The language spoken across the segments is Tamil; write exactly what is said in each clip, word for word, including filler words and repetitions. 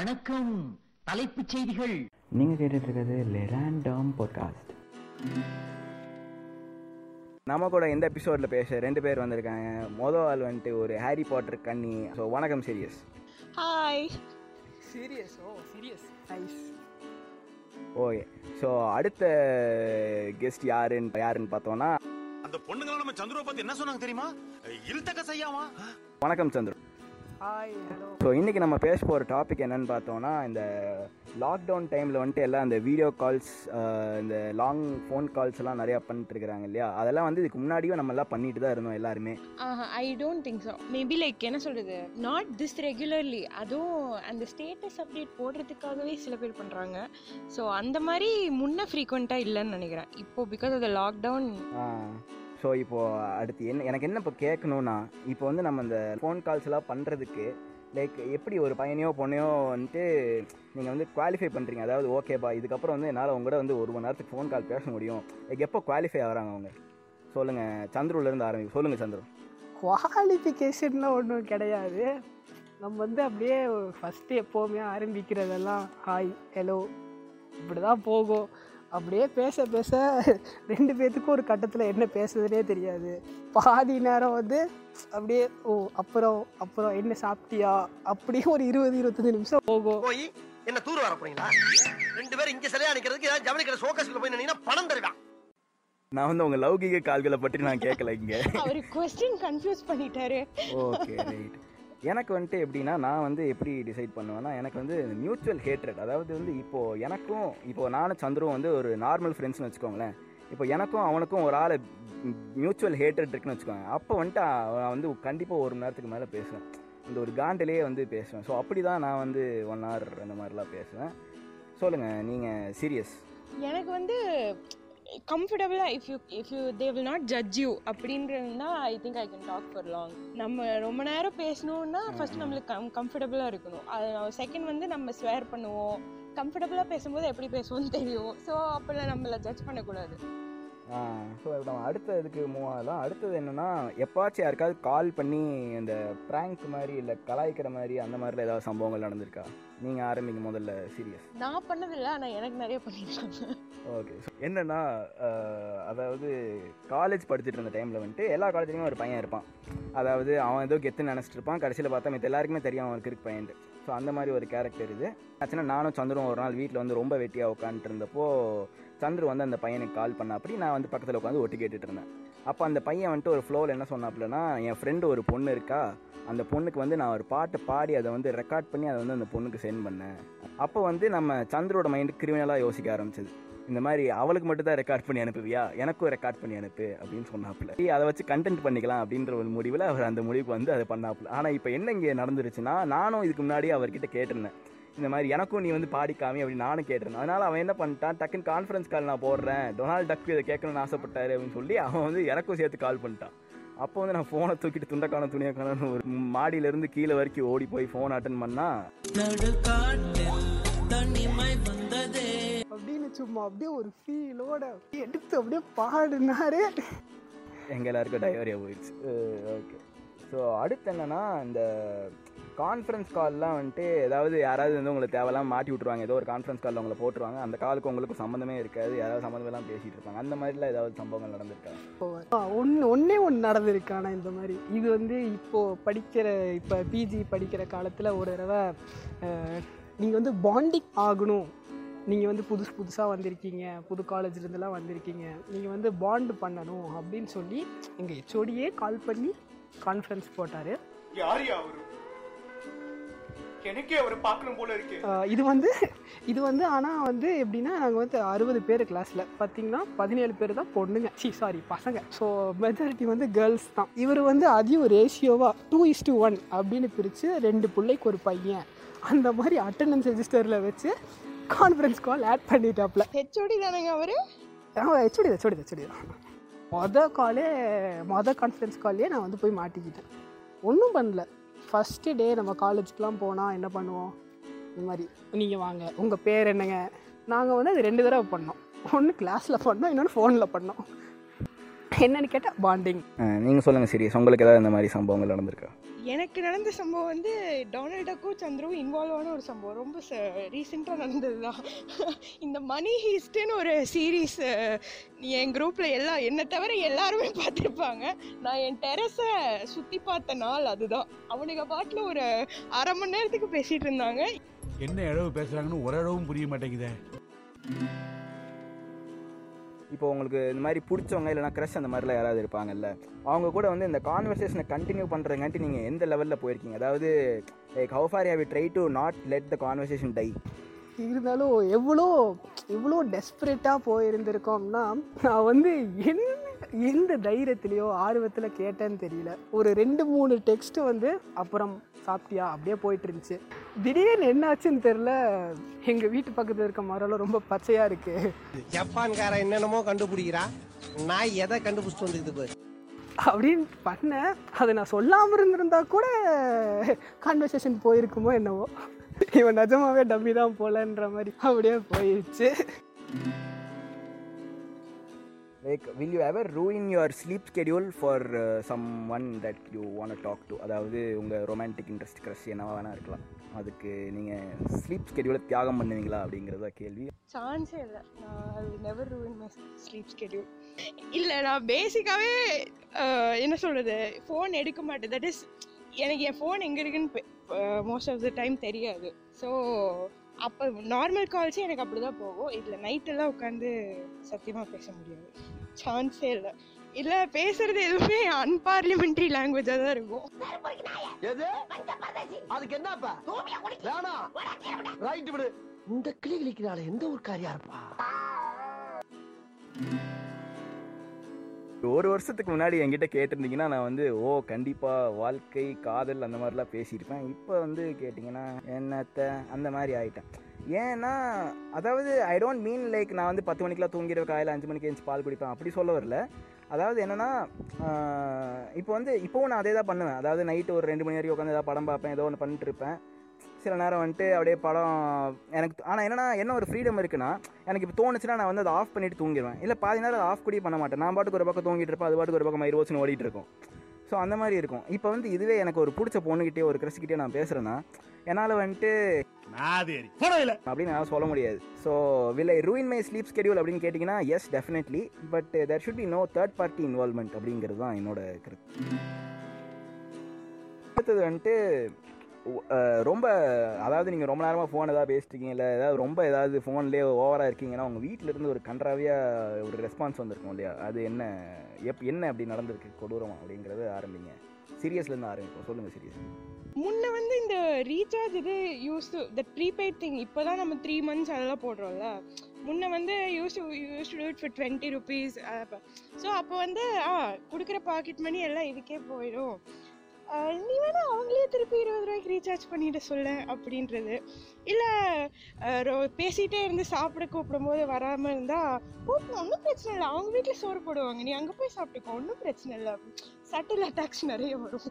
வணக்கம். தலைப்புச் செய்திகள். நீங்க கேட்டுட்டு இருக்கிறது லேராண்டம் பாட்காஸ்ட். நம்ம கூட இந்த எபிசோடில் பேச ரெண்டு பேர் வந்திருக்காங்க. மொதல் ஆள் வந்துட்டு ஒரு ஹாரி பாட்டர் கண்ணி. ஸோ வணக்கம் serious. Hi serious. Oh serious nice. Okay, so அடுத்த கெஸ்ட் யாருன்னு யாருன்னு பார்த்தோம்னா அந்த பொண்ணுங்கள நம்ம சந்துருவை பற்றி என்ன சொன்னாங்க தெரியுமா? இழுத்தக்க செய்யாமா. வணக்கம் சந்துரு. Hi hello. ஸோ இன்றைக்கி நம்ம பேச போகிற டாபிக் என்னென்னு பார்த்தோன்னா, இந்த லாக்டவுன் டைமில் வந்துட்டு எல்லாம் இந்த வீடியோ கால்ஸ், இந்த லாங் ஃபோன் கால்ஸ் எல்லாம் நிறையா பண்ணிட்டுருக்குறாங்க இல்லையா? அதெல்லாம் வந்து இதுக்கு முன்னாடியே நம்மளாம் பண்ணிட்டு தான் இருந்தோம் எல்லாருமே. I don't think so. Maybe like என்ன சொல்கிறது, நாட் திஸ் ரெகுலர்லி. அதுவும் அந்த ஸ்டேட்டஸ் அப்டேட் போடுறதுக்காகவே சில பேர் பண்ணுறாங்க. ஸோ அந்த மாதிரி முன்னே ஃப்ரீக்வெண்ட்டாக இல்லைன்னு நினைக்கிறேன் இப்போது, because of the lockdown. So இப்போது அடுத்து என்ன எனக்கு என்ன இப்போ கேட்கணுன்னா, இப்போ வந்து நம்ம இந்த ஃபோன் கால்ஸ் எல்லாம் பண்ணுறதுக்கு லைக் எப்படி ஒரு பையனையோ பொண்ணையோ வந்துட்டு நீங்கள் வந்து குவாலிஃபை பண்ணுறீங்க? அதாவது ஓகேப்பா, இதுக்கப்புறம் வந்து என்னால் உங்கள்கிட்ட வந்து ஒரு மணி நேரத்துக்கு ஃபோன் கால் பேச முடியும். லைக் எப்போ குவாலிஃபை ஆகிறாங்க அவங்க? சொல்லுங்கள் சந்துருலேருந்து ஆரம்பிக்கும். சொல்லுங்கள் சந்துரு. குவாலிஃபிகேஷன்லாம் ஒன்றும் கிடையாது. நம்ம வந்து அப்படியே ஃபஸ்ட்டு எப்போவுமே ஆரம்பிக்கிறதெல்லாம் ஹாய் ஹலோ இப்படி தான் போகும். அப்படியே பேச பேச ரெண்டு பேர்த்துக்கும் ஒரு கட்டத்தில் என்ன பேசுறதுனே தெரியாது. பாதி நேரம் வந்து அப்படியே ஓ அப்புறம் அப்புறம் என்ன சாப்பிட்டியா அப்படியே ஒரு இருபது இருபத்தஞ்சு நிமிஷம் போகும். போய் என்ன தூர் வர போறீங்களா ரெண்டு பேரும்? இங்கே சிலையா நிற்கிறதுக்கு ஏதாவது ஜவுளி கடை சோக்கஸ்ல போய் நின்னா பணம் தருவான். நான் வந்து உங்கள் லௌகிக கால்களை பற்றி நான் கேட்கல. இங்கே அவர் க்வெஸ்சன் கன்ஃபியூஸ் பண்ணிட்டாரு. Okay right. எனக்கு வந்துட்டு எப்படின்னா, நான் வந்து எப்படி டிசைட் பண்ணுவேன்னா, எனக்கு வந்து மியூச்சுவல் ஹேட்ரட். அதாவது வந்து இப்போது எனக்கும் இப்போது நானும் சந்துரும் வந்து ஒரு நார்மல் ஃப்ரெண்ட்ஸ்னு வச்சுக்கோங்களேன். இப்போ எனக்கும் அவனுக்கும் ஒரு ஆள் மியூச்சுவல் ஹேட்ரட் இருக்குன்னு வச்சுக்கோங்க. அப்போ வந்துட்டு நான் வந்து கண்டிப்பாக ஒரு மணி நேரத்துக்கு மேலே பேசுவேன். இந்த ஒரு காண்டிலேயே வந்து பேசுவேன். ஸோ அப்படி தான் நான் வந்து ஒன் ஹவர் அந்த மாதிரிலாம் பேசுவேன். சொல்லுங்கள் நீங்கள் சீரியஸ். எனக்கு வந்து கம்ஃபர்டபுளாக if you if you they will not judge you அப்படின்றது தான். I think I can talk for long. நம்ம ரொம்ப நேரம் பேசணுன்னா ஃபஸ்ட் நம்மளுக்கு கம் கம்ஃபர்டபுளாக இருக்கணும். அது செகண்ட் வந்து நம்ம ஸ்வேர் பண்ணுவோம். கம்ஃபர்டபுளாக பேசும்போது எப்படி பேசுவோம்னு தெரியும். ஸோ அப்போல்லாம் நம்மளை ஜட்ஜ் பண்ணக்கூடாது. ஸோ நம்ம அடுத்ததுக்கு மூவ் ஆகலாம். அடுத்தது என்னென்னா, எப்பாச்சும் யாருக்காவது கால் பண்ணி இந்த ப்ராங்க் மாதிரி இல்லை கலாய்க்கிற மாதிரி அந்த மாதிரிலாம் ஏதாவது சம்பவங்கள் நடந்திருக்கா? நீங்கள் ஆரம்பிக்கும் முதல்ல சீரியஸ். நான் பண்ணதில்லை, ஆனால் எனக்கு நிறைய பண்ணியிருக்கேன். ஓகே, என்னென்னா அதாவது காலேஜ் படிச்சுட்டு இருந்த டைமில் வந்துட்டு எல்லா காலேஜ்லேயுமே ஒரு பையன் இருப்பான். அதாவது அவன் ஏதோ கெத்து நினச்சிட்டு இருப்பான். கடைசியில் பார்த்தா மற்ற எல்லாருக்குமே தெரியும் அவனுக்கு இருக்கு பையன். ஸோ அந்த மாதிரி ஒரு கேரக்டர் இது ஆச்சுன்னா, நானும் சந்துரும் ஒரு நாள் வீட்டில் வந்து ரொம்ப வெட்டியாக உட்காந்துட்டு இருந்தப்போ சந்துரு வந்து அந்த பையனுக்கு கால் பண்ண. அப்படி நான் வந்து பக்கத்தில் உட்காந்து ஒட்டி கேட்டுட்டு இருந்தேன். அப்போ அந்த பையன் வந்துட்டு ஒரு ஃப்ளோவில் என்ன சொன்னாப்லன்னா, என் ஃப்ரெண்டு ஒரு பொண்ணு இருக்கா, அந்த பொண்ணுக்கு வந்து நான் ஒரு பாட்டை பாடி அதை வந்து ரெக்கார்ட் பண்ணி அதை வந்து அந்த பொண்ணுக்கு சென்ட் பண்ணேன். அப்போ வந்து நம்ம சந்துரோட மைண்டு கிரிமினலாக யோசிக்க ஆரம்பிச்சது. இந்த மாதிரி அவளுக்கு மட்டும் தான் ரெக்கார்ட் பண்ணி அனுப்புவியா, எனக்கும் ரெக்கார்ட் பண்ணி அனுப்பு அப்படின்னு சொன்னாப்புல. அதை வச்சு கண்டென்ட் பண்ணிக்கலாம் அப்படின்ற ஒரு முடிவில் அவர் அந்த முடிவுக்கு வந்து அதை பண்ணாப்புல. ஆனால் இப்போ என்ன இங்கே நடந்துருச்சுன்னா, நானும் இதுக்கு முன்னாடி அவர்கிட்ட கேட்டிருந்தேன் இந்த மாதிரி எனக்கும் நீ வந்து பாடிக்காமி அப்படின்னு நானும் கேட்டிருந்தேன். அதனால் அவன் என்ன பண்ணிட்டான், டக்குன்னு கான்ஃபரன்ஸ் கால் நான் போடுறேன், டொனால்ட் டக் இதை கேட்கணும்னு ஆசைப்பட்டாரு அப்படின்னு சொல்லி அவன் வந்து எனக்கும் சேர்த்து கால் பண்ணிட்டான். அப்போ வந்து நான் ஃபோனை தூக்கிட்டு துண்டக்கான துணியக்கானு ஒரு மாடியிலேருந்து கீழே வரைக்கும் ஓடி போய் ஃபோன் அட்டன் பண்ணால் அப்படின்னு சும்மா அப்படியே ஒரு ஃபீலோட எடுத்து அப்படியே பாடினாரு. எங்கள் எல்லாருக்கும் டைவரியா போயிடுச்சு. ஓகே, ஸோ அடுத்து என்னென்னா, இந்த கான்ஃபரன்ஸ் கால்லாம் வந்துட்டு ஏதாவது யாராவது வந்து உங்களுக்கு தேவையில்லாம் மாட்டி விட்ருவாங்க. ஏதோ ஒரு கான்ஃபரன்ஸ் காலில் உங்களை போட்டுருவாங்க. அந்த காலுக்கு உங்களுக்கு சம்மந்தமே இருக்காது, யாராவது சம்மந்தமெல்லாம் பேசிகிட்டு இருப்பாங்க. அந்த மாதிரிலாம் ஏதாவது சம்பவங்கள் நடந்திருக்காங்க? ஒன்று ஒன்றே ஒன்று நடந்திருக்கு. ஆனால் இந்த மாதிரி இது வந்து இப்போது படிக்கிற இப்போ பிஜி படிக்கிற காலத்தில் ஒரு தடவை நீங்கள் வந்து பாண்டிங் ஆகணும். நீங்கள் வந்து புதுசு புதுசாக வந்திருக்கீங்க, புது காலேஜ்லேருந்துலாம் வந்திருக்கீங்க, நீங்கள் வந்து பாண்டு பண்ணணும் அப்படின்னு சொல்லி எங்கள் ஹெச்ஓடியே கால் பண்ணி கான்ஃபரன்ஸ் போட்டார். எனக்கே அவரை பார்க்கணும் போல இருக்கு. இது வந்து இது வந்து ஆனால் வந்து எப்படின்னா, நாங்கள் வந்து அறுபது பேர் கிளாஸில் பார்த்தீங்கன்னா பதினேழு பேர் தான் பொண்ணுங்க, சி சாரி பசங்க. ஸோ மெஜாரிட்டி வந்து கேர்ள்ஸ் தான். இவர் வந்து அதையும் ரேஷியோவாக டூ இஸ் டூ ஒன் அப்படின்னு பிரித்து ரெண்டு பிள்ளைக்கு ஒரு பையன் அந்த மாதிரி அட்டண்டன்ஸ் ரெஜிஸ்டரில் வச்சு கான்ஃபரன்ஸ் கால் ஆட் பண்ணிட்டாப்ல. ஹெச்ஓடி தானேங்க அவரு? ஆமாம் ஹெச்ஓடி ஹெச்ஓடி ஹெச்ஓடி தான். மொதல் காலே மொதல் கான்ஃபரன்ஸ் கால்லையே நான் வந்து போய் மாட்டிக்கிட்டேன். ஒன்றும் பண்ணல. ஃபஸ்ட்டு டே நம்ம காலேஜுக்கெலாம் போனால் என்ன பண்ணுவோம், இந்த மாதிரி நீங்கள் வாங்க உங்கள் பேர் என்னங்க. நாங்கள் வந்து அது ரெண்டு தடவை பண்ணோம். ஒன்று கிளாஸில் பண்ணோம், இன்னொன்று ஃபோனில் பண்ணோம். என்னன்னு கேட்டால் பாண்டிங். நீங்கள் சொல்லுங்கள் சீரியஸ், உங்களுக்கு ஏதாவது இந்த மாதிரி சம்பவங்கள் நடந்திருக்கா? எனக்கு நடந்த சம்பவம் வந்து டொனால்ட் டக்கும் சந்துருவும் இன்வால்வ் ஆன ஒரு சம்பவம், ரொம்ப ரீசெண்டாக நடந்தது தான். இந்த மணி ஹீஸ்ட்னு ஒரு சீரீஸ் என் குரூப்பில் எல்லாம் என்னை தவிர எல்லாருமே பார்த்துருப்பாங்க. நான் என் டெரஸை சுற்றி பார்த்த நாள் அதுதான். அவனுக்கு பாட்டில் ஒரு அரை மணி நேரத்துக்கு பேசிகிட்டு இருந்தாங்க. என்ன இழவு பேசுகிறாங்கன்னு ஒரு அளவும் புரிய மாட்டேங்குதே. இப்போ உங்களுக்கு இந்த மாதிரி பிடிச்சவங்க இல்லைனா க்ரஷ் அந்த மாதிரிலாம் யாராவது இருப்பாங்கல்ல, அவங்க கூட வந்து இந்த கான்வர்சேஷனை கண்டினியூ பண்ணுறதுக்காண்டி நீங்கள் எந்த லெவலில் போயிருக்கீங்க? அதாவது like how far have you try to not let the conversation die? இருந்தாலும் எவ்வளோ எவ்வளோ டெஸ்பரேட்டாக போயிருந்திருக்கோம்னா, நான் வந்து என்ன எந்த தைரியத்துலேயோ ஆர்வத்தில் கேட்டேன்னு தெரியல. ஒரு ரெண்டு மூணு டெக்ஸ்ட்டு வந்து அப்புறம் சாப்பிட்டியா அப்படியே போயிட்டு இருந்துச்சு. திடீர்னு என்ன ஆச்சுன்னு தெரில, எங்கள் வீட்டு பக்கத்தில் இருக்க மரம் ரொம்ப பச்சையாக இருக்குது, ஜப்பான்கார என்னென்னமோ கண்டுபிடிக்கிறா, நான் எதை கண்டுபிடிச்சிட்டு வந்துருக்குது அப்படின்னு பண்ணேன். அதை நான் சொல்லாமல் இருந்திருந்தா கூட கான்வர்சேஷன் போயிருக்குமோ என்னவோ. இவன் நிஜமாவே டம்மி தான் போலன்ற மாதிரி அப்படியே போயிடுச்சு. Like, will you ever ruin your sleep schedule for uh, someone that you want to talk to? அதாவது உங்கள் ரொமான்டிக் இன்ட்ரெஸ்ட் க்ரஷ் என்னவா வேணா இருக்கலாம், அதுக்கு நீங்கள் ஸ்லீப் ஸ்கெடியூலை தியாகம் பண்ணுவீங்களா அப்படிங்கிறத கேள்வி. சான்ஸே இல்லை, நான் I will never ruin my sleep schedule. இல்லை, நான் பேசிக்காகவே என்ன சொல்கிறது, ஃபோன் எடுக்க மாட்டேன். தட் இஸ், எனக்கு என் ஃபோன் எங்கே இருக்குன்னு மோஸ்ட் ஆஃப் த டைம் தெரியாது. ஸோ அப்போ நார்மல் கால்ஸே எனக்கு அப்படி தான் போகும். இதில் நைட்டெல்லாம் உட்காந்து சத்தியமாக பேச முடியாது, சான்ஸே இல்லை. இல்லை பேசுகிறது எதுவுமே அன்பார்லிமெண்ட்ரி லாங்குவேஜாக தான் இருக்கும். அதுக்கு என்னப்பா ரைட் விடு, இந்த கிளி கிளிக்கிறாள் எந்த ஒரு காரியா இருப்பா. ஒரு வருஷத்துக்கு முன்னாடி என்கிட்ட கேட்டிருந்தீங்கன்னா நான் வந்து ஓ கண்டிப்பாக வாழ்க்கை காதல் அந்த மாதிரிலாம் பேசியிருப்பேன். இப்போ வந்து கேட்டிங்கன்னா என்னத்தை அந்த மாதிரி ஆகிட்டேன். ஏன்னா அதாவது ஐ டோன்ட் மீன் லைக் நான் வந்து பத்து மணிக்கெலாம் தூங்கிடுற காலையில் அஞ்சு மணிக்கு எழுந்து பால் குடிப்பேன் அப்படி சொல்ல வரல. அதாவது என்னென்னா இப்போ வந்து இப்போவும் நான் அதே தான் பண்ணுவேன். அதாவது நைட்டு ஒரு ரெண்டு மணி வரைக்கும் உட்காந்து ஏதாவது படம் பார்ப்பேன், ஏதோ ஒன்று பண்ணிட்டுருப்பேன். சில நேரம் வந்துட்டு அப்படியே படம் எனக்கு, ஆனால் என்னென்னா என்ன ஒரு ஃப்ரீடம் இருக்குன்னா, எனக்கு இப்போ தோணுச்சுன்னா நான் வந்து அதை ஆஃப் பண்ணிவிட்டு தூங்கிடுவேன். இல்லை பாதி நேரம் அதை ஆஃப் கூடிய பண்ண மாட்டேன். நான் பாட்டுக்கு ஒரு பக்கம் தூங்கிட்டு இருப்பேன், அது பாட்டுக்கு ஒரு பக்கம் மயிரோச்சுன்னு ஓடிட்டு இருக்கும். ஸோ அந்த மாதிரி இருக்கும். இப்போ வந்து இதுவே எனக்கு ஒரு பிடிச்ச பொண்ணுக்கிட்டே ஒரு கிரஷிக்கிட்டே நான் பேசுகிறேன்னா என்னால் வந்துட்டு அப்படின்னு நான் சொல்ல முடியாது. So will I ruin my sleep schedule அப்படின்னு கேட்டிங்கன்னா yes definitely, but there should be no third party involvement அப்படிங்கிறது தான் என்னோட கருத்து. அடுத்தது வந்துட்டு ரொம்ப அதாவது நீங்கள் ரொம்ப நேரமாக ஃபோன் ஏதாவது பேசிட்டீங்க, இல்லை ஏதாவது ரொம்ப ஏதாவது ஃபோன்லேயே ஓவராக இருக்கீங்கன்னா உங்கள் வீட்டிலேருந்து ஒரு கன்றாவியாக ஒரு ரெஸ்பான்ஸ் வந்திருக்கும் இல்லையா? அது என்ன எப் என்ன அப்படி நடந்திருக்கு கொடூரம் அப்படிங்கிறது ஆரம்பிங்க. சீரியஸ்லேருந்து ஆரம்பிப்போம், சொல்லுங்கள் சீரியஸ். முன்னே வந்து இந்த ரீசார்ஜ் இது use to the prepaid thing, இப்போ தான் நம்ம த்ரீ மந்த்ஸ் அதெல்லாம் போடுறோம்ல. முன்னே வந்து use to use to do it for twenty rupees. So அப்போ வந்து ஆ கொடுக்குற பாக்கெட் மணி எல்லாம் இதுக்கே போயிடும். நீ வேணா அவங்களே திருப்பி இருபது ரூபாய்க்கு ரீசார்ஜ் பண்ணிட்டு சொல்ல அப்படின்றது. இல்லை ரோ பேசிகிட்டே இருந்து சாப்பிட கூப்பிடும் போது வராமல் இருந்தால் கூப்பிடும், ஒன்றும் பிரச்சனை இல்லை, அவங்க வீட்டில் சோறு போடுவாங்க, நீ அங்கே போய் சாப்பிட்டுக்கோ, ஒன்றும் பிரச்சனை இல்லை. சட்டில் அட்டாக்ஸ் நிறைய வரும்.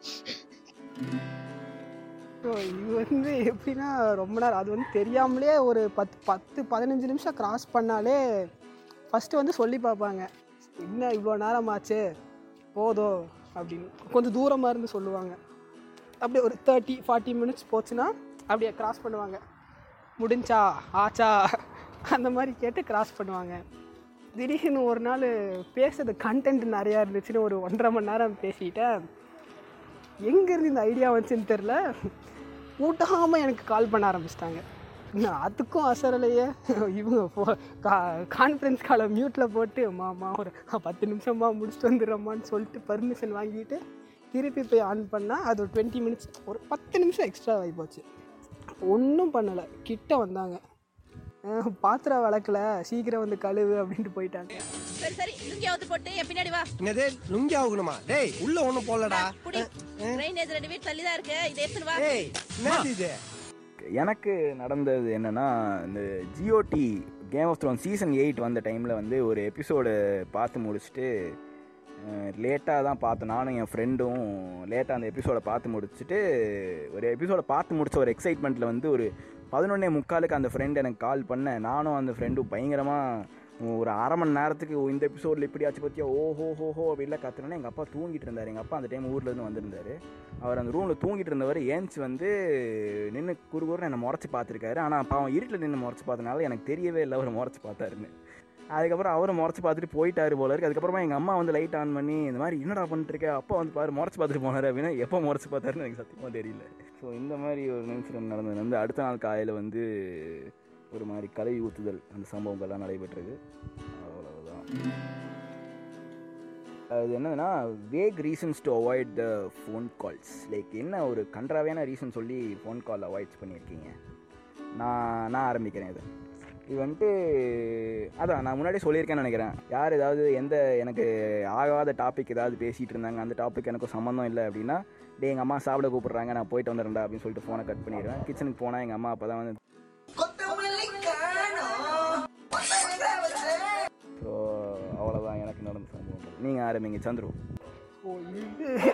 ஸோ இது வந்து எப்படின்னா ரொம்ப நேரம் அது வந்து தெரியாமலே ஒரு பத்து பத்து பதினஞ்சு நிமிஷம் க்ராஸ் பண்ணாலே ஃபஸ்ட்டு வந்து சொல்லி பார்ப்பாங்க, என்ன இவ்வளோ நேரமாச்சு போதும் அப்படின்னு கொஞ்சம் தூரமாக இருந்து சொல்லுவாங்க. அப்படியே ஒரு தேர்ட்டி ஃபார்ட்டி மினிட்ஸ் போச்சுன்னா அப்படியே க்ராஸ் பண்ணுவாங்க, முடிஞ்சா ஆச்சா அந்த மாதிரி கேட்டு க்ராஸ் பண்ணுவாங்க. திடீர்னு ஒரு நாள் பேசுறது கண்டென்ட் நிறையா இருந்துச்சுன்னு ஒரு ஒன்றரை மணி நேரம் பேசிக்கிட்டேன். எங்கேருந்து இந்த ஐடியா வந்துச்சுன்னு தெரில, கூட்டாமல் எனக்கு கால் பண்ண ஆரம்பிச்சிட்டாங்க. நான் அதுக்கும் அசரலையே, இவங்க போ கா கான்ஃபரன்ஸ் காலை மியூட்டில் போட்டு மாமா ஒரு பத்து நிமிஷமா முடிச்சுட்டு வந்துடுறோம்மான்னு சொல்லிட்டு பர்மிஷன் வாங்கிட்டு திருப்பி போய் ஆன் பண்ணால் அது ஒரு டுவெண்ட்டி மினிட்ஸ் ஒரு பத்து நிமிஷம் எக்ஸ்ட்ரா ஆகி போச்சு. ஒன்றும் பண்ணலை, கிட்ட வந்தாங்க, பாத்திரம் விளக்கல சீக்கிரம் வந்து கழுவு அப்படின்ட்டு போயிட்டாங்க. சரி சரி லுங்கியாவது போட்டு என் பின்னாடி வா. என்னது லுங்கியா ஆகணுமா? டேய் உள்ள ஒன்றும் போடலடா, ட்ரைனேஜ் ரெண்டு வீட் தள்ளி தான் இருக்கு, இதை எடுத்துட்டு வா. டேய் என்னது இது? எனக்கு நடந்தது என்னென்னா, இந்த GOT Game of Thrones season eight வந்த டைமில் வந்து ஒரு எபிசோடு பார்த்து முடிச்சுட்டு லேட்டாக தான் பார்த்தோம். நானும் என் ஃப்ரெண்டும் லேட்டாக அந்த எபிசோடை பார்த்து முடிச்சுட்டு ஒரு எபிசோடை பார்த்து முடிச்ச ஒரு எக்ஸைட்மெண்ட்டில் வந்து ஒரு பதினொன்னே முக்காலுக்கு அந்த ஃப்ரெண்டு எனக்கு கால் பண்ண, நானும் அந்த ஃப்ரெண்டும் பயங்கரமாக ஒரு அரை மணி நேரத்துக்கு இந்த எபிசோடில் இப்படியாச்சு பற்றியா ஓஹோ ஹோஹோ அப்படிலாம் கற்றுனோன்னா எங்கள் அப்பா தூங்கிட்டு இருந்தார். எங்கள் அப்பா அந்த டைம் ஊர்லேருந்து வந்திருந்தார். அவர் அந்த ரூமில் தூங்கிட்டு இருந்தவர் ஏன்ச்சி வந்து நின்று குறுகுறுன்னு என்னை முறைச்சி பார்த்துருக்காரு. ஆனால் அப்போ அவன் இருட்டில் நின்று முறைச்சி பார்த்தனால எனக்கு தெரியவே இல்லை அவர் முறைச்சி பார்த்தாருன்னு. அதுக்கப்புறம் அவரும் முறைச்சி பார்த்துட்டு போயிட்டாரு போல இருக்குது. அதுக்கப்புறமா எங்கள் அம்மா வந்து லைட் ஆன் பண்ணி இந்த மாதிரி என்னடா பண்ணிட்டுருக்கேன் அப்பா வந்து பாரு முறைச்சி பார்த்துட்டு போனார் அப்படின்னா எப்போ முறைச்சி பார்த்தாருன்னு எனக்கு சத்தியமாக தெரியல. ஸோ இந்த மாதிரி ஒரு இன்சிடென்ட் நடந்தது வந்து அடுத்த நாள் காலையில் வந்து ஒரு மாதிரி கலை ஊத்துதல் அந்த சம்பவங்கள்லாம் நடைபெற்றது. அவ்வளவுதான். அது என்னதுன்னா wake reasons to avoid the phone calls. Like என்ன ஒரு கன்றாவையான ரீசன் சொல்லி ஃபோன் கால் அவாய்ட்ஸ் பண்ணியிருக்கீங்க. நான் நான் ஆரம்பிக்கிறேன். இது இது வந்துட்டு அதான் நான் முன்னாடியே சொல்லியிருக்கேன்னு நினைக்கிறேன். யார் ஏதாவது எந்த எனக்கு ஆகாத டாபிக் ஏதாவது பேசிகிட்டு இருந்தாங்க, அந்த டாபிக் எனக்கு சம்மந்தம் இல்லை அப்படின்னா டே எங்கள் அம்மா சாப்பிட கூப்பிட்றாங்க நான் போயிட்டு வந்துடுறேன்டா அப்படின்னு சொல்லிட்டு ஃபோனை கட் பண்ணிடுவேன். கிச்சனுக்கு போனால் எங்கள் அம்மா அப்போ தான் வந்து ஸோ அவ்வளோதான் எனக்கு நடந்த சம்பவம். நீங்கள் ஆரம்பிங்க சந்துரு. ஸோ இது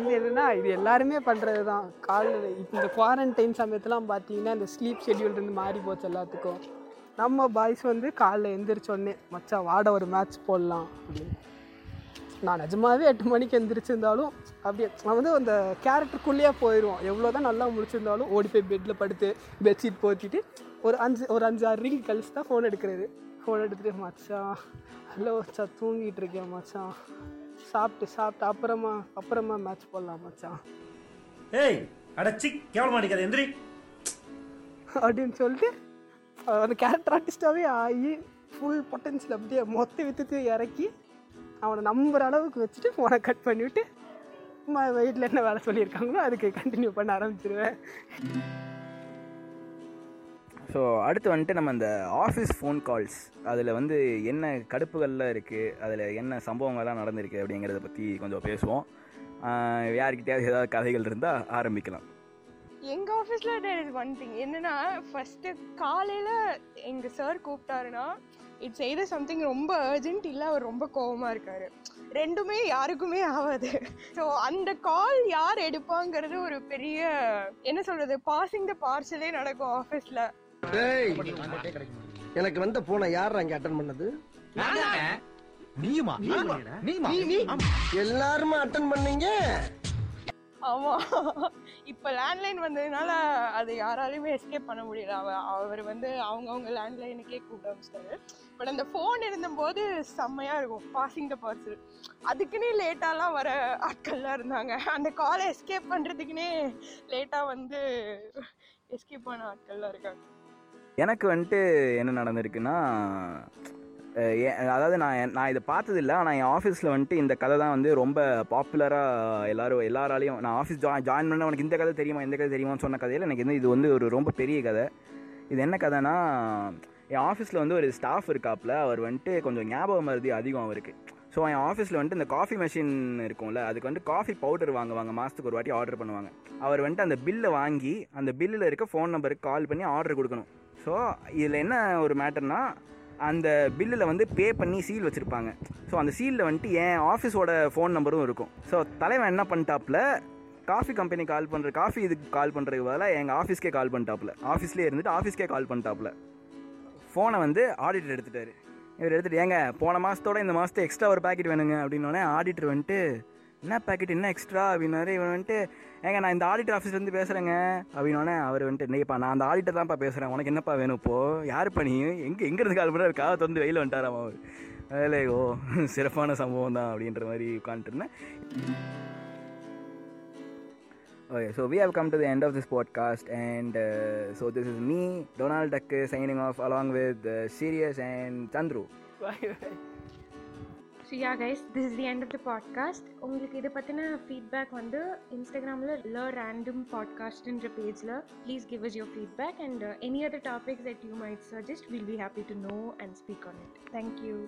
வந்து என்னென்னா இது எல்லாருமே பண்ணுறது தான். காலையில் இப்போ இந்த குவாரண்டைன் சமயத்துலாம் பார்த்தீங்கன்னா இந்த ஸ்லீப் ஷெட்யூல் இருந்து மாறி போச்சு எல்லாத்துக்கும். நம்ம பாய்ஸ் வந்து காலைல எழுந்திரிச்சோடனே மச்சா வாட ஒரு மேட்ச் போடலாம் அப்படின்னு. நான் நிஜமாகவே எட்டு மணிக்கு எழுந்திரிச்சிருந்தாலும் அப்படியே நான் வந்து அந்த கேரக்டருக்குள்ளேயே போயிடுவோம். எவ்வளோ தான் நல்லா முடிச்சிருந்தாலும் ஓடி போய் பெட்டில் படுத்து பெட்ஷீட் போத்திட்டு ஒரு அஞ்சு ஒரு அஞ்சு ஆறு ரீல் கழிச்சு தான் ஃபோன் எடுக்கிறது. ஃபோன் எடுத்துகிட்டு மச்சான் ஹலோ மச்சா தூங்கிட்டு இருக்கேன் மச்சான் சாப்பிட்டு சாப்பிட்டு அப்புறமா அப்புறமா மேட்ச் போடலாம் மச்சான் ஏய் அடச்சி கேவலமா அடிக்காத எந்திரி அப்படின்னு சொல்லிட்டு ஒரு கேரக்டர் ஆர்டிஸ்டாகவே ஆகி ஃபுல் பொட்டன்ஷியல் அப்படியே மொத்த வித்தத்தையும் இறக்கி அவனை நம்புகிற அளவுக்கு வச்சுட்டு ஃபோனை கட் பண்ணிவிட்டு வீட்டில் என்ன வேலை சொல்லியிருக்காங்களோ அதுக்கு கண்டினியூ பண்ண ஆரம்பிச்சிடுவேன். ஸோ அடுத்து வந்துட்டு நம்ம இந்த ஆஃபீஸ் ஃபோன் கால்ஸ் அதில் வந்து என்ன கடுப்புகள்லாம் இருக்குது, அதில் என்ன சம்பவங்கள்லாம் நடந்திருக்கு அப்படிங்கிறத பற்றி கொஞ்சம் பேசுவோம். யார்கிட்டையாவது ஏதாவது கதைகள் இருந்தால் ஆரம்பிக்கலாம். எங்கள் ஆஃபீஸில் எனக்கு ஒன் திங் என்னென்னா ஃபஸ்ட்டு காலையில் எங்கள் சார் கூப்பிட்டாருன்னா இட்ஸ் எய்தர் சம்திங் ரொம்ப அர்ஜென்ட் இல்லை அவர் ரொம்ப கோபமாக இருக்கார். ரெண்டுமே யாருக்குமே ஆகாது. ஸோ அந்த கால் யார் எடுப்பாங்கிறது ஒரு பெரிய என்ன சொல்கிறது பாசிங் த பார்சலே நடக்கும் ஆஃபீஸில். எனக்கு வந்த போன யார் அங்கே அட்டன் பண்ணது எல்லாருமே அட்டன் பண்ணீங்க. ஆமாம் இப்போ லேண்ட்லைன் வந்ததுனால அது யாராலையுமே எஸ்கேப் பண்ண முடியல. அவ அவர் வந்து அவங்கவுங்க லேண்ட்லைனுக்கே கூப்பிட ஆரம்பிச்சிட்டாரு. பட் அந்த ஃபோன் இருந்தபோது செம்மையாக இருக்கும் பாசிங் த பார்சல். அதுக்குன்னே லேட்டாலாம் வர ஆட்கள்லாம் இருந்தாங்க. அந்த காலை எஸ்கேப் பண்ணுறதுக்குன்னே லேட்டாக வந்து எஸ்கேப் பண்ண ஆட்கள்லாம் இருக்காங்க. எனக்கு வந்துட்டு என்ன நடந்திருக்குன்னா அதாவது நான் நான் இதை பார்த்ததில்லை. ஆனால் என் ஆஃபீஸில் வந்துட்டு இந்த கதை தான் வந்து ரொம்ப பாப்புலராக எல்லாரும் எல்லாராலையும் நான் ஆஃபீஸ் ஜாயின் ஜாயின் பண்ண உனக்கு இந்த கதை தெரியுமா இந்த கதை தெரியுமான்னு சொன்ன கதையில் எனக்கு வந்து இது வந்து ஒரு ரொம்ப பெரிய கதை. இது என்ன கதைன்னா என் ஆஃபீஸில் வந்து ஒரு ஸ்டாஃப் இருக்காப்புல. அவர் வந்துட்டு கொஞ்சம் ஞாபகம் மருதி அதிகம் அவருக்கு. ஸோ என் ஆஃபீஸில் வந்துட்டு இந்த காஃபி மெஷின் இருக்கும்ல அதுக்கு வந்துட்டு காஃபி பவுடர் வாங்குவாங்க மாதத்துக்கு ஒரு வாட்டி ஆர்டர் பண்ணுவாங்க. அவர் வந்துட்டு அந்த பில்லை வாங்கி அந்த பில்லில் இருக்க ஃபோன் நம்பருக்கு கால் பண்ணி ஆர்டர் கொடுக்கணும். ஸோ இதில் என்ன ஒரு மேட்டர்னா அந்த பில்லில் வந்து பே பண்ணி சீல் வச்சுருப்பாங்க. ஸோ அந்த சீலில் வந்துட்டு என் ஆஃபீஸோட ஃபோன் நம்பரும் இருக்கும். ஸோ தலைவன் என்ன பண்ணிட்டாப்புல காஃபி கம்பெனி கால் பண்ணுற காஃபி இதுக்கு கால் பண்ணுறதுக்கு பதிலாக எங்கள் ஆஃபீஸ்க்கே கால் பண்ணிட்டாப்புல. ஆஃபீஸ்லேயே இருந்துட்டு ஆஃபீஸ்க்கே கால் பண்ணிட்டாப்புல. ஃபோனை வந்து ஆடிட்டர் எடுத்துட்டார். இவர் எடுத்துகிட்டு ஏங்க போன மாதத்தோட இந்த மாதத்தை எக்ஸ்ட்ரா ஒரு பேக்கெட் வேணுங்க அப்படின்னோடனே ஆடிட்டர் வந்துட்டு என்ன பேக்கெட் என்ன எக்ஸ்ட்ரா அப்படின்னாரு. இவன் வந்துட்டு ஏங்க நான் இந்த ஆடிட்டர் ஆஃபீஸ்லேருந்து பேசுகிறேங்க அப்படின்னோடனே அவர் வந்துட்டு என்னையப்பா நான் அந்த ஆடிட்டர் தான்ப்பா பேசுகிறேன் உனக்கு என்னப்பா வேணும் இப்போது யாருப்பா நீ எங்கே எங்கேருந்து கால் பண்ணுறாரு காவை திறந்து வெயில் வந்துட்டாராம் அவர் அதில் ஓ சிறப்பான சம்பவம் தான் அப்படின்ற மாதிரி உட்காந்துட்டு இருந்தேன். Okay, so we have come to the end of this podcast and uh, so this is me, Donald Duck, signing off along with uh, Sirius and Chandru. Bye bye. So yeah guys, this is the end of the podcast. Ungalku idha pathina feedback vandu Instagram la la random podcast endra page la please give us your feedback and uh, any other topics that you might suggest we'll be happy to know and speak on it. Thank you.